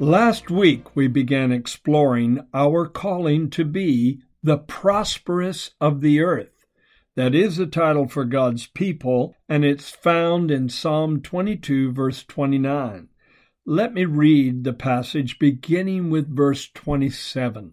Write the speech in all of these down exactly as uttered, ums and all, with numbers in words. Last week, we began exploring our calling to be the prosperous of the earth. That is the title for God's people, and it's found in Psalm twenty-two, verse twenty-nine. Let me read the passage beginning with verse twenty-seven.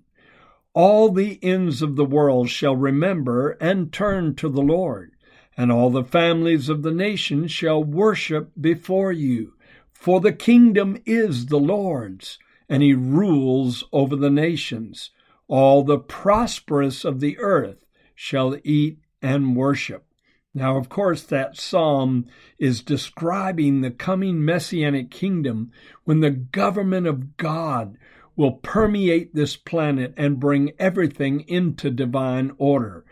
All the ends of the world shall remember and turn to the Lord, and all the families of the nations shall worship before you. For the kingdom is the Lord's, and he rules over the nations. All the prosperous of the earth shall eat and worship. Now, of course, that psalm is describing the coming messianic kingdom when the government of God will permeate this planet and bring everything into divine order.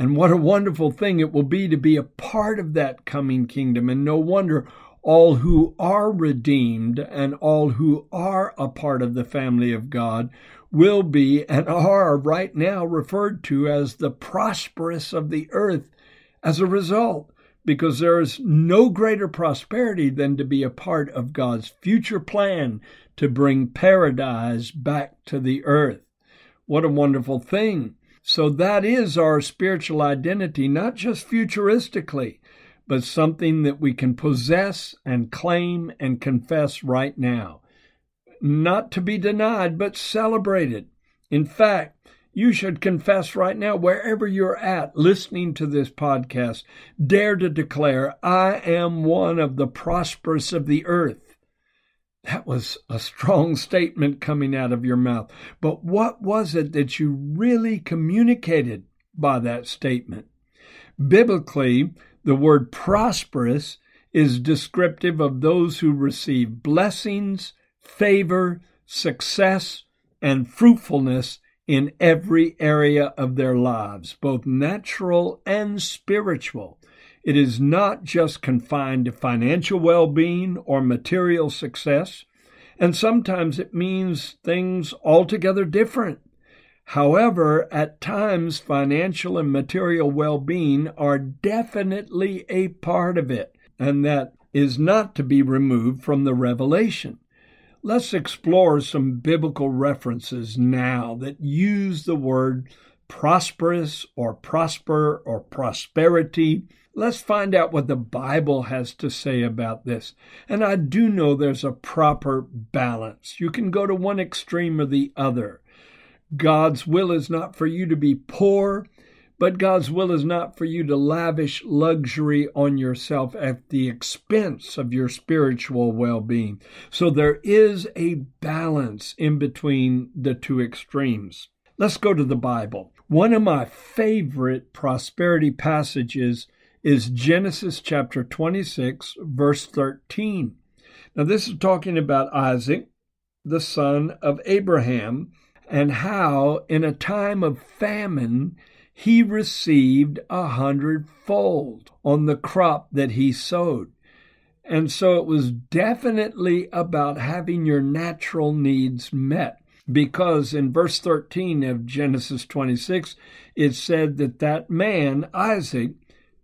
And what a wonderful thing it will be to be a part of that coming kingdom. And no wonder all who are redeemed and all who are a part of the family of God will be and are right now referred to as the prosperous of the earth as a result, because there is no greater prosperity than to be a part of God's future plan to bring paradise back to the earth. What a wonderful thing. So that is our spiritual identity, not just futuristically, but something that we can possess and claim and confess right now. Not to be denied, but celebrated. In fact, you should confess right now, wherever you're at, listening to this podcast, dare to declare, I am one of the prosperous of the earth. That was a strong statement coming out of your mouth. But what was it that you really communicated by that statement? Biblically, the word prosperous is descriptive of those who receive blessings, favor, success, and fruitfulness in every area of their lives, both natural and spiritual. It is not just confined to financial well-being or material success, and sometimes it means things altogether different. However, at times, financial and material well-being are definitely a part of it, and that is not to be removed from the revelation. Let's explore some biblical references now that use the word prosperous or prosper or prosperity. Let's find out what the Bible has to say about this. And I do know there's a proper balance. You can go to one extreme or the other. God's will is not for you to be poor, but God's will is not for you to lavish luxury on yourself at the expense of your spiritual well-being. So there is a balance in between the two extremes. Let's go to the Bible. One of my favorite prosperity passages is Genesis chapter twenty-six, verse thirteen. Now, this is talking about Isaac, the son of Abraham, and how in a time of famine, he received a hundredfold on the crop that he sowed. And so it was definitely about having your natural needs met, because in verse thirteen of Genesis twenty-six, it said that that man, Isaac,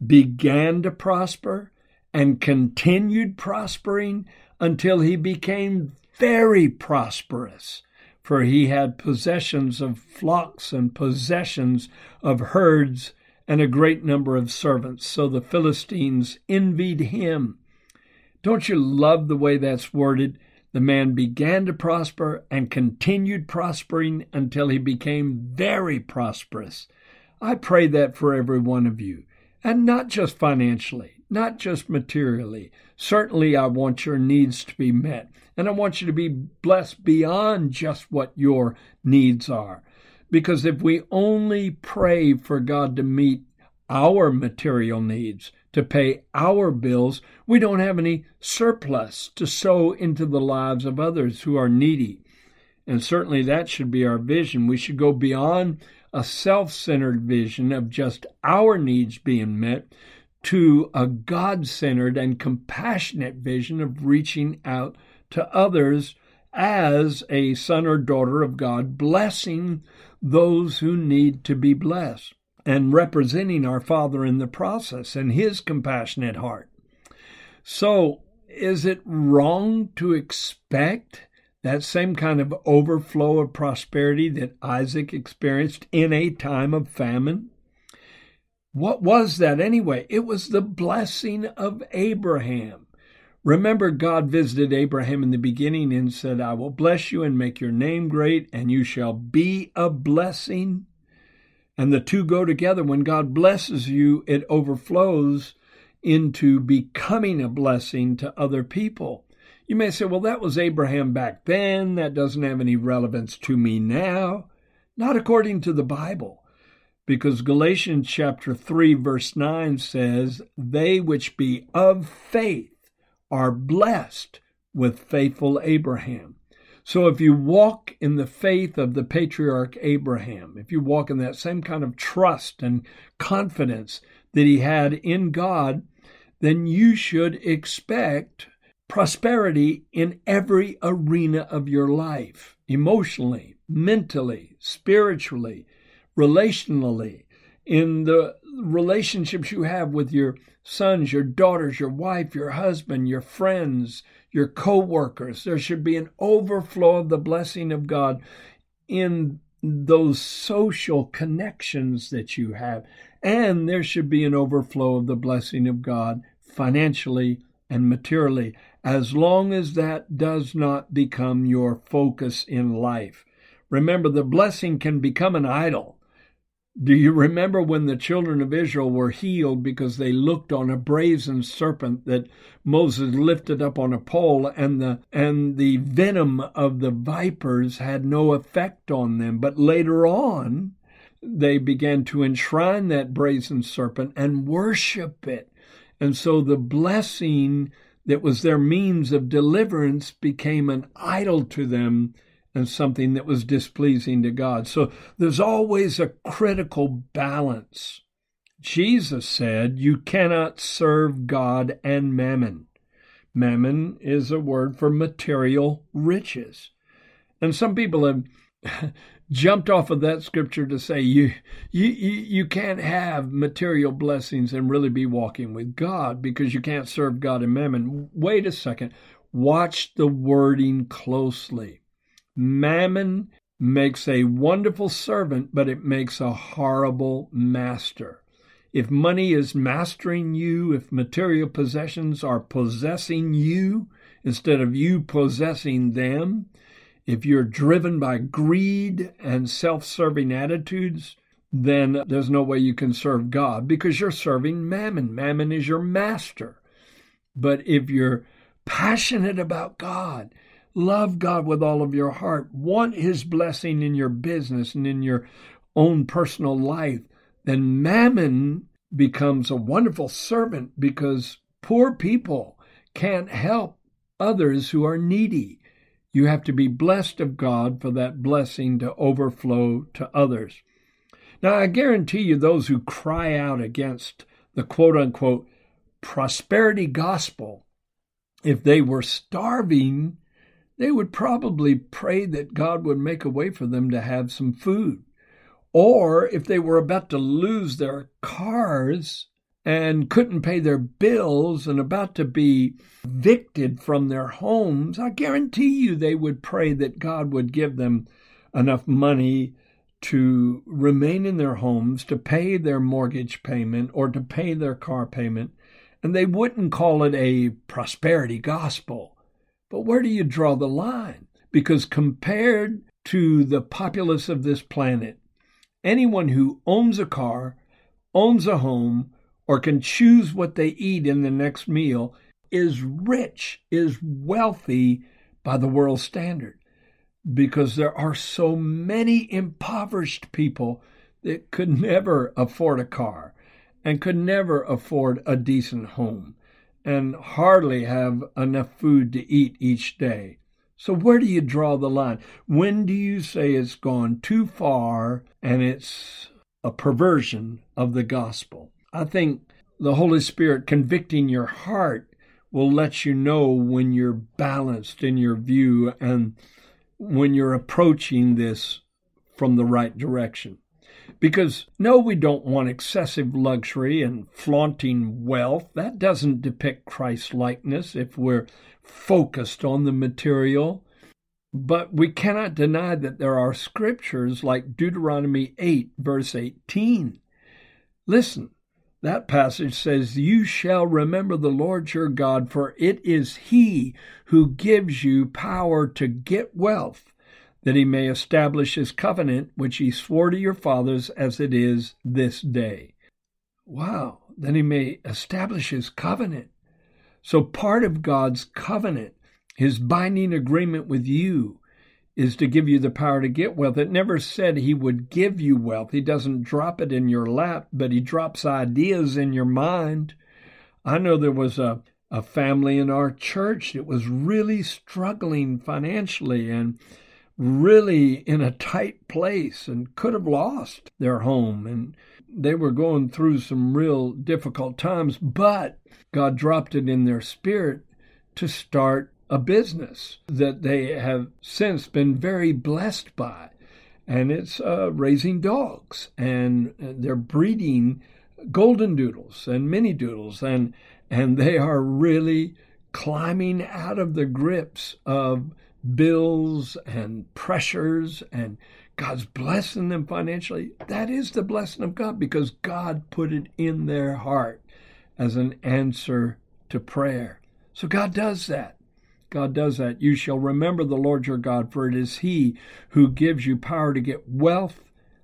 began to prosper and continued prospering until he became very prosperous. For he had possessions of flocks and possessions of herds and a great number of servants. So the Philistines envied him. Don't you love the way that's worded? The man began to prosper and continued prospering until he became very prosperous. I pray that for every one of you, and not just financially. Not just materially. Certainly, I want your needs to be met, and I want you to be blessed beyond just what your needs are. Because if we only pray for God to meet our material needs, to pay our bills, we don't have any surplus to sow into the lives of others who are needy. And certainly that should be our vision. We should go beyond a self-centered vision of just our needs being met to a God-centered and compassionate vision of reaching out to others as a son or daughter of God, blessing those who need to be blessed and representing our Father in the process and His compassionate heart. So, is it wrong to expect that same kind of overflow of prosperity that Isaac experienced in a time of famine? What was that anyway? It was the blessing of Abraham. Remember, God visited Abraham in the beginning and said, I will bless you and make your name great, and you shall be a blessing. And the two go together. When God blesses you, it overflows into becoming a blessing to other people. You may say, well, that was Abraham back then. That doesn't have any relevance to me now. Not according to the Bible, because Galatians chapter three, verse nine says, they which be of faith are blessed with faithful Abraham. So if you walk in the faith of the patriarch Abraham, if you walk in that same kind of trust and confidence that he had in God, then you should expect prosperity in every arena of your life, emotionally, mentally, spiritually, relationally, in the relationships you have with your sons, your daughters, your wife, your husband, your friends, your co-workers. There should be an overflow of the blessing of God in those social connections that you have. And there should be an overflow of the blessing of God financially and materially, as long as that does not become your focus in life. Remember, the blessing can become an idol. Do you remember when the children of Israel were healed because they looked on a brazen serpent that Moses lifted up on a pole, and the and the venom of the vipers had no effect on them? But later on, they began to enshrine that brazen serpent and worship it. And so the blessing that was their means of deliverance became an idol to them, and something that was displeasing to God. So there's always a critical balance. Jesus said, you cannot serve God and mammon. Mammon is a word for material riches. And some people have jumped off of that scripture to say, you, you, you can't have material blessings and really be walking with God because you can't serve God and mammon. Wait a second. Watch the wording closely. Mammon makes a wonderful servant, but it makes a horrible master. If money is mastering you, if material possessions are possessing you instead of you possessing them, if you're driven by greed and self-serving attitudes, then there's no way you can serve God because you're serving mammon. Mammon is your master. But if you're passionate about God, love God with all of your heart, want His blessing in your business and in your own personal life, then mammon becomes a wonderful servant because poor people can't help others who are needy. You have to be blessed of God for that blessing to overflow to others. Now, I guarantee you those who cry out against the quote-unquote prosperity gospel, if they were starving, they would probably pray that God would make a way for them to have some food. Or if they were about to lose their cars and couldn't pay their bills and about to be evicted from their homes, I guarantee you they would pray that God would give them enough money to remain in their homes, to pay their mortgage payment or to pay their car payment. And they wouldn't call it a prosperity gospel. But where do you draw the line? Because compared to the populace of this planet, anyone who owns a car, owns a home, or can choose what they eat in the next meal is rich, is wealthy by the world standard. Because there are so many impoverished people that could never afford a car and could never afford a decent home, and hardly have enough food to eat each day. So where do you draw the line? When do you say it's gone too far and it's a perversion of the gospel? I think the Holy Spirit convicting your heart will let you know when you're balanced in your view and when you're approaching this from the right direction. Because, no, we don't want excessive luxury and flaunting wealth. That doesn't depict Christ-likeness if we're focused on the material. But we cannot deny that there are scriptures like Deuteronomy eight, verse eighteen. Listen, that passage says, "You shall remember the Lord your God, for it is he who gives you power to get wealth, that he may establish his covenant, which he swore to your fathers as it is this day." Wow, that he may establish his covenant. So part of God's covenant, his binding agreement with you, is to give you the power to get wealth. It never said he would give you wealth. He doesn't drop it in your lap, but he drops ideas in your mind. I know there was a, a family in our church that was really struggling financially and really in a tight place and could have lost their home. And they were going through some real difficult times, but God dropped it in their spirit to start a business that they have since been very blessed by. And it's uh, raising dogs, and they're breeding golden doodles and mini doodles, and, and they are really climbing out of the grips of bills and pressures, and God's blessing them financially. That is the blessing of God, because God put it in their heart as an answer to prayer. So God does that. God does that. You shall remember the Lord your God, for it is he who gives you power to get wealth,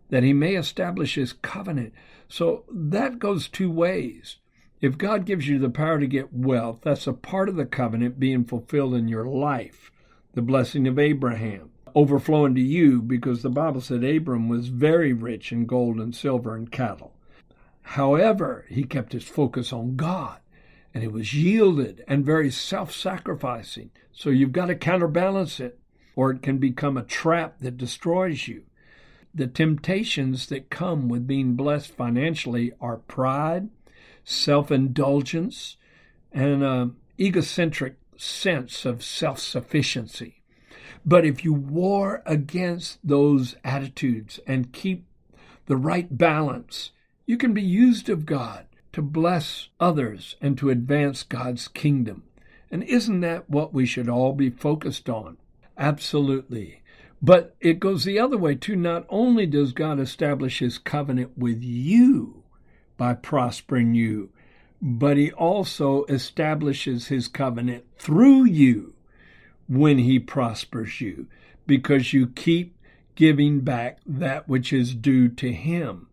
that he may establish his covenant. So that goes two ways. If God gives you the power to get wealth, that's a part of the covenant being fulfilled in your life. The blessing of Abraham overflowing to you, because the Bible said Abram was very rich in gold and silver and cattle. However, he kept his focus on God, and it was yielded and very self-sacrificing. So you've got to counterbalance it, or it can become a trap that destroys you. The temptations that come with being blessed financially are pride, self-indulgence, and an egocentric sense of self-sufficiency. But if you war against those attitudes and keep the right balance, you can be used of God to bless others and to advance God's kingdom. And isn't that what we should all be focused on? Absolutely. But it goes the other way too. Not only does God establish his covenant with you by prospering you, but he also establishes his covenant through you when he prospers you, because you keep giving back that which is due to him.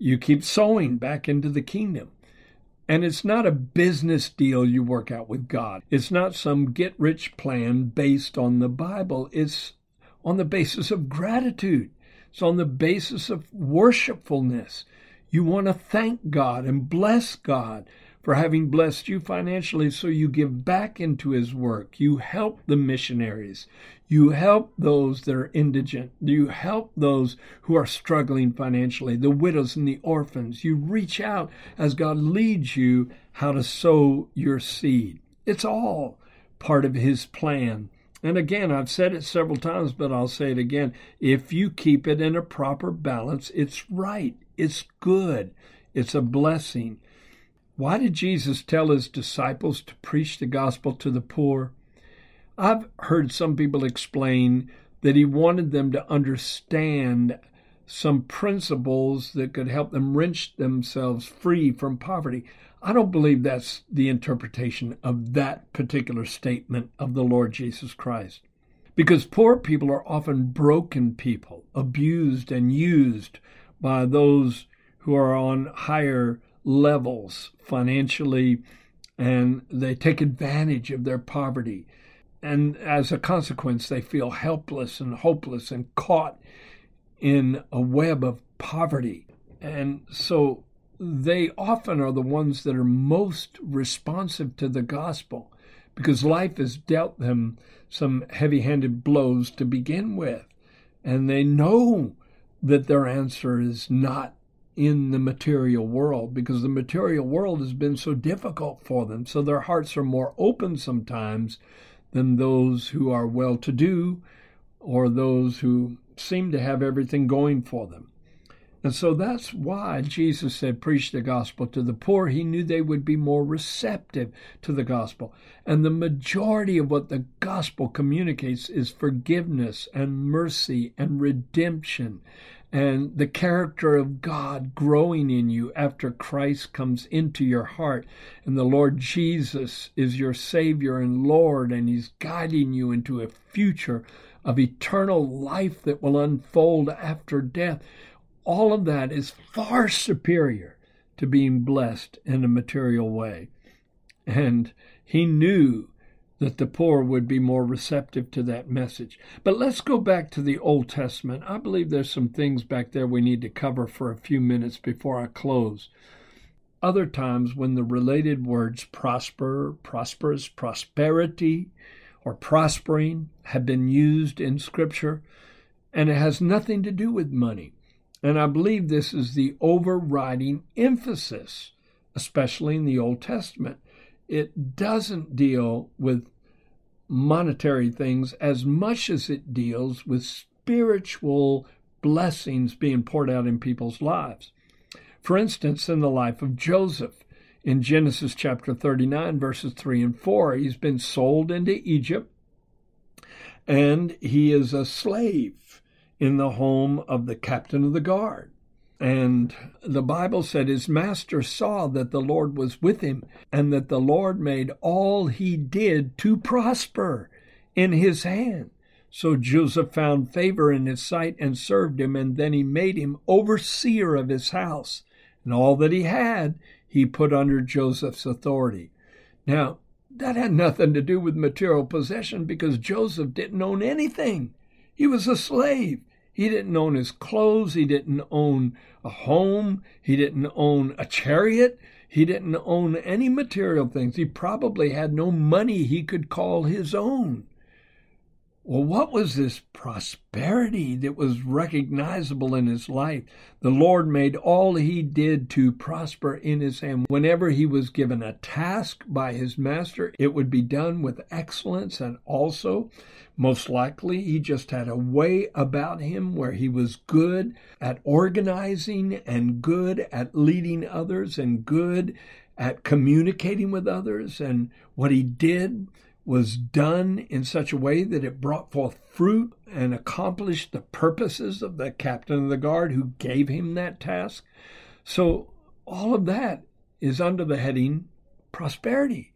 You keep sowing back into the kingdom. And it's not a business deal you work out with God. It's not some get-rich plan based on the Bible. It's on the basis of gratitude. It's on the basis of worshipfulness. You want to thank God and bless God for having blessed you financially, so you give back into his work. You help the missionaries. You help those that are indigent. You help those who are struggling financially, the widows and the orphans. You reach out as God leads you how to sow your seed. It's all part of his plan. And again, I've said it several times, but I'll say it again. If you keep it in a proper balance, it's right. It's good. It's a blessing. Why did Jesus tell his disciples to preach the gospel to the poor? I've heard some people explain that he wanted them to understand some principles that could help them wrench themselves free from poverty. I don't believe that's the interpretation of that particular statement of the Lord Jesus Christ, because poor people are often broken people, abused and used by those who are on higher levels financially, and they take advantage of their poverty. And as a consequence, they feel helpless and hopeless and caught in a web of poverty. And so they often are the ones that are most responsive to the gospel, because life has dealt them some heavy-handed blows to begin with, and they know that their answer is not in the material world, because the material world has been so difficult for them. So their hearts are more open sometimes than those who are well-to-do or those who seem to have everything going for them. And so that's why Jesus said, preach the gospel to the poor. He knew they would be more receptive to the gospel. And the majority of what the gospel communicates is forgiveness and mercy and redemption and the character of God growing in you after Christ comes into your heart. And the Lord Jesus is your Savior and Lord, and He's guiding you into a future of eternal life that will unfold after death. All of that is far superior to being blessed in a material way. And He knew that the poor would be more receptive to that message. But let's go back to the Old Testament. I believe there's some things back there we need to cover for a few minutes before I close. Other times when the related words prosper, prosperous, prosperity, or prospering have been used in Scripture, and it has nothing to do with money. And I believe this is the overriding emphasis, especially in the Old Testament. It doesn't deal with monetary things as much as it deals with spiritual blessings being poured out in people's lives. For instance, in the life of Joseph, in Genesis chapter thirty-nine, verses three and four, he's been sold into Egypt, and he is a slave in the home of the captain of the guard. And the Bible said his master saw that the Lord was with him and that the Lord made all he did to prosper in his hand. So Joseph found favor in his sight and served him, and then he made him overseer of his house. And all that he had, he put under Joseph's authority. Now, that had nothing to do with material possession, because Joseph didn't own anything. He was a slave. He didn't own his clothes. He didn't own a home. He didn't own a chariot. He didn't own any material things. He probably had no money he could call his own. Well, what was this prosperity that was recognizable in his life? The Lord made all he did to prosper in his hand. Whenever he was given a task by his master, it would be done with excellence, and also, most likely, he just had a way about him where he was good at organizing and good at leading others and good at communicating with others, and what he did was done in such a way that it brought forth fruit and accomplished the purposes of the captain of the guard who gave him that task. So all of that is under the heading prosperity.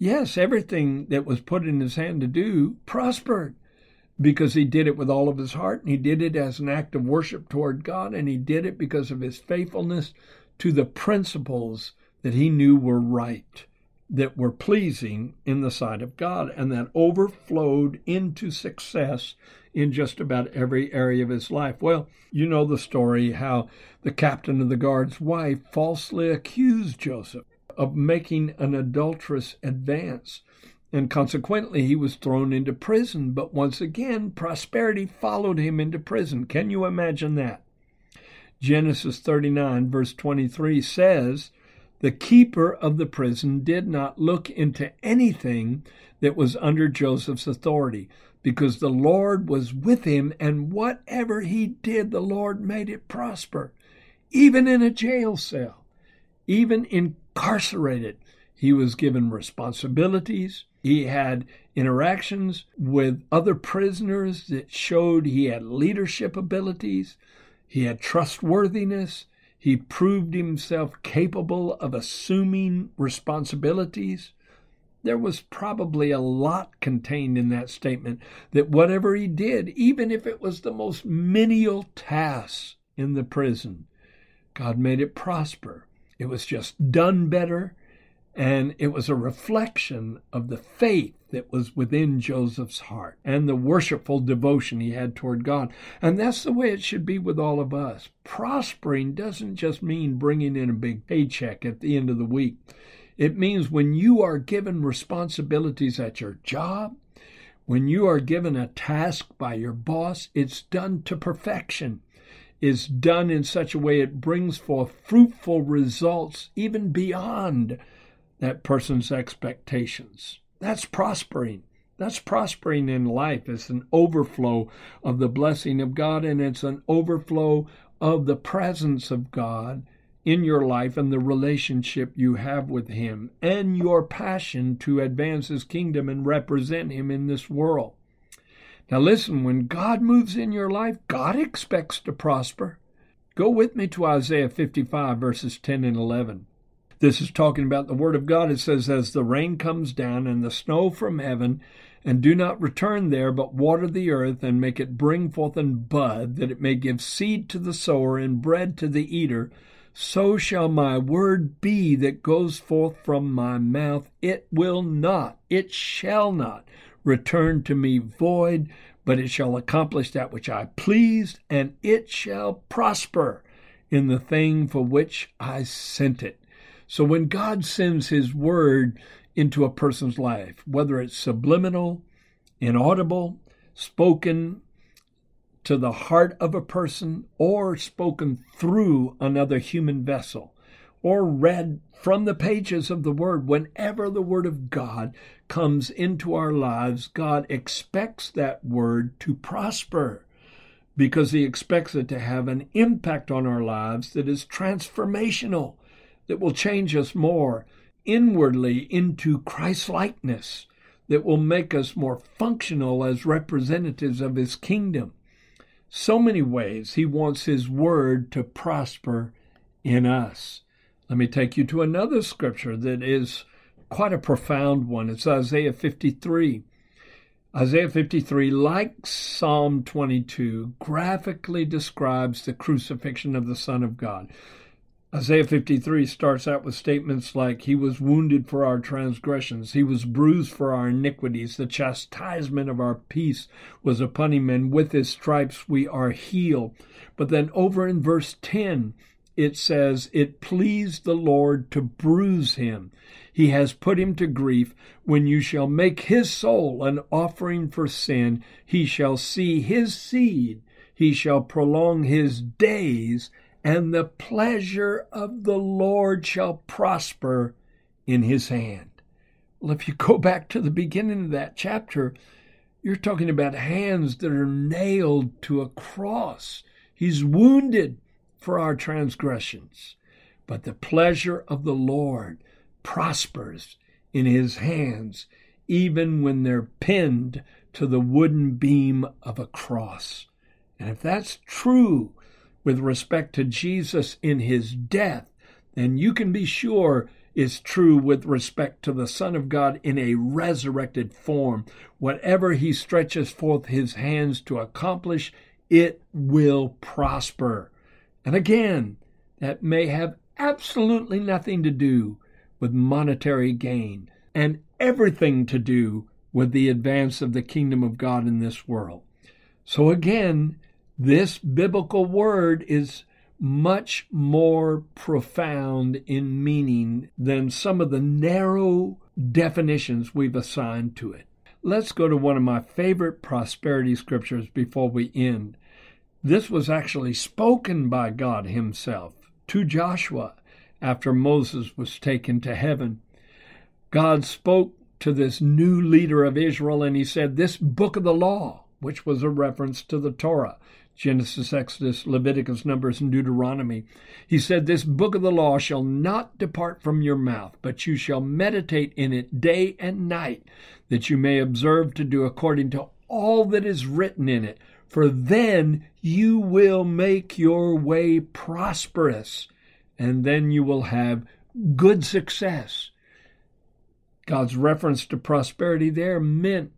Yes, everything that was put in his hand to do prospered, because he did it with all of his heart, and he did it as an act of worship toward God, and he did it because of his faithfulness to the principles that he knew were right, that were pleasing in the sight of God, and that overflowed into success in just about every area of his life. Well, you know the story how the captain of the guard's wife falsely accused Joseph of making an adulterous advance, and consequently he was thrown into prison. But once again, prosperity followed him into prison. Can you imagine that? Genesis thirty-nine, verse twenty-three says, the keeper of the prison did not look into anything that was under Joseph's authority, because the Lord was with him, and whatever he did, the Lord made it prosper. Even in a jail cell, even incarcerated, he was given responsibilities. He had interactions with other prisoners that showed he had leadership abilities. He had trustworthiness. He proved himself capable of assuming responsibilities. There was probably a lot contained in that statement that whatever he did, even if it was the most menial task in the prison, God made it prosper. It was just done better, and it was a reflection of the faith that was within Joseph's heart and the worshipful devotion he had toward God. And that's the way it should be with all of us. Prospering doesn't just mean bringing in a big paycheck at the end of the week. It means when you are given responsibilities at your job, when you are given a task by your boss, it's done to perfection. It's done in such a way it brings forth fruitful results even beyond that person's expectations. That's prospering. That's prospering in life. It's an overflow of the blessing of God, and it's an overflow of the presence of God in your life and the relationship you have with Him and your passion to advance His kingdom and represent Him in this world. Now listen, when God moves in your life, God expects to prosper. Go with me to Isaiah fifty-five, verses ten and eleven. This is talking about the Word of God. It says, "As the rain comes down and the snow from heaven, and do not return there, but water the earth, and make it bring forth and bud, that it may give seed to the sower and bread to the eater, so shall my word be that goes forth from my mouth. It will not, it shall not return to me void, but it shall accomplish that which I pleased, and it shall prosper in the thing for which I sent it." So when God sends His word into a person's life, whether it's subliminal, inaudible, spoken to the heart of a person, or spoken through another human vessel, or read from the pages of the Word, whenever the Word of God comes into our lives, God expects that Word to prosper, because He expects it to have an impact on our lives that is transformational, that will change us more inwardly into Christ-likeness, that will make us more functional as representatives of His kingdom. So many ways He wants His word to prosper in us. Let me take you to another scripture that is quite a profound one. It's Isaiah fifty-three. Isaiah fifty-three, like Psalm twenty-two, graphically describes the crucifixion of the Son of God. Isaiah fifty-three starts out with statements like, "He was wounded for our transgressions. He was bruised for our iniquities. The chastisement of our peace was upon Him, and with His stripes we are healed." But then over in verse ten, it says, "It pleased the Lord to bruise Him. He has put Him to grief. When you shall make His soul an offering for sin, He shall see His seed. He shall prolong His days, and the pleasure of the Lord shall prosper in His hand." Well, if you go back to the beginning of that chapter, you're talking about hands that are nailed to a cross. He's wounded for our transgressions, but the pleasure of the Lord prospers in His hands, even when they're pinned to the wooden beam of a cross. And if that's true with respect to Jesus in His death, then you can be sure it's true with respect to the Son of God in a resurrected form. Whatever He stretches forth His hands to accomplish, it will prosper. And again, that may have absolutely nothing to do with monetary gain and everything to do with the advance of the kingdom of God in this world. So again, this biblical word is much more profound in meaning than some of the narrow definitions we've assigned to it. Let's go to one of my favorite prosperity scriptures before we end. This was actually spoken by God Himself to Joshua after Moses was taken to heaven. God spoke to this new leader of Israel, and He said, "This book of the law," which was a reference to the Torah, Genesis, Exodus, Leviticus, Numbers, and Deuteronomy. He said, "This book of the law shall not depart from your mouth, but you shall meditate in it day and night, that you may observe to do according to all that is written in it. For then you will make your way prosperous, and then you will have good success." God's reference to prosperity there meant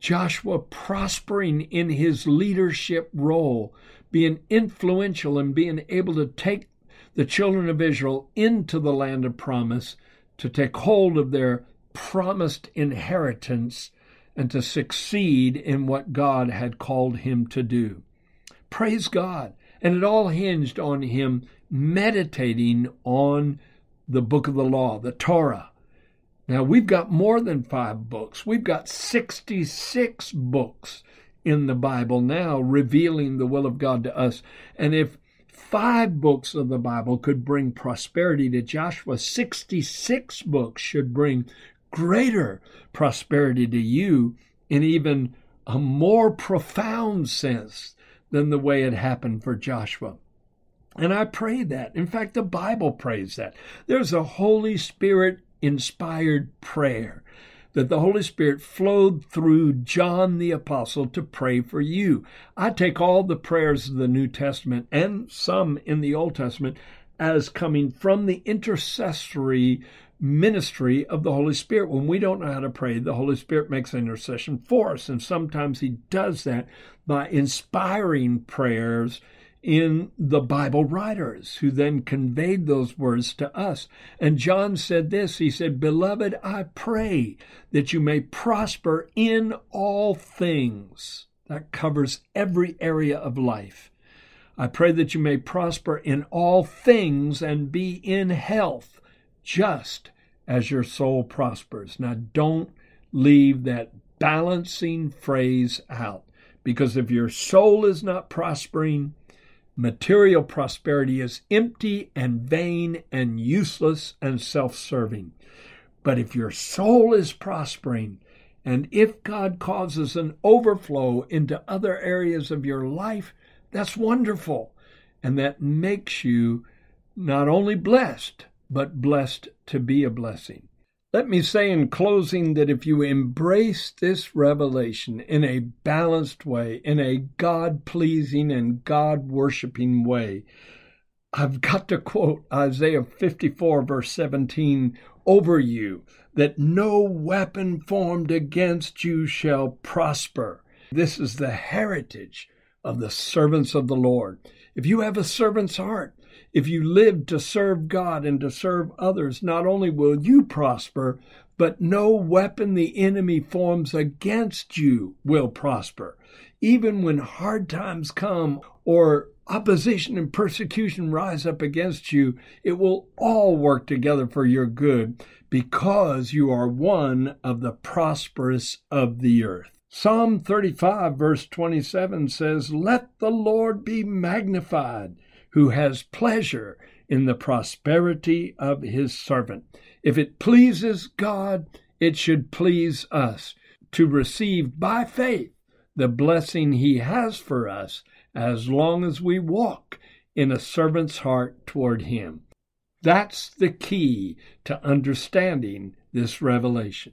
Joshua prospering in his leadership role, being influential and being able to take the children of Israel into the land of promise, to take hold of their promised inheritance, and to succeed in what God had called him to do. Praise God. And it all hinged on him meditating on the book of the law, the Torah. Now, we've got more than five books. We've got sixty-six books in the Bible now revealing the will of God to us. And if five books of the Bible could bring prosperity to Joshua, sixty-six books should bring greater prosperity to you in even a more profound sense than the way it happened for Joshua. And I pray that. In fact, the Bible prays that. There's a Holy Spirit inspired prayer that the Holy Spirit flowed through John the Apostle to pray for you. I take all the prayers of the New Testament and some in the Old Testament as coming from the intercessory ministry of the Holy Spirit. When we don't know how to pray, the Holy Spirit makes intercession for us, and sometimes he does that by inspiring prayers in the Bible writers, who then conveyed those words to us. And John said this, he said, "Beloved, I pray that you may prosper in all things." That covers every area of life. "I pray that you may prosper in all things and be in health, just as your soul prospers." Now, don't leave that balancing phrase out, because if your soul is not prospering, material prosperity is empty and vain and useless and self-serving. But if your soul is prospering, and if God causes an overflow into other areas of your life, that's wonderful. And that makes you not only blessed, but blessed to be a blessing. Let me say in closing that if you embrace this revelation in a balanced way, in a God-pleasing and God-worshiping way, I've got to quote Isaiah fifty-four, verse seventeen, over you, that no weapon formed against you shall prosper. This is the heritage of the servants of the Lord. If you have a servant's heart, if you live to serve God and to serve others, not only will you prosper, but no weapon the enemy forms against you will prosper. Even when hard times come or opposition and persecution rise up against you, it will all work together for your good, because you are one of the prosperous of the earth. Psalm thirty-five, verse twenty-seven says, "Let the Lord be magnified, who has pleasure in the prosperity of his servant." If it pleases God, it should please us to receive by faith the blessing he has for us, as long as we walk in a servant's heart toward him. That's the key to understanding this revelation.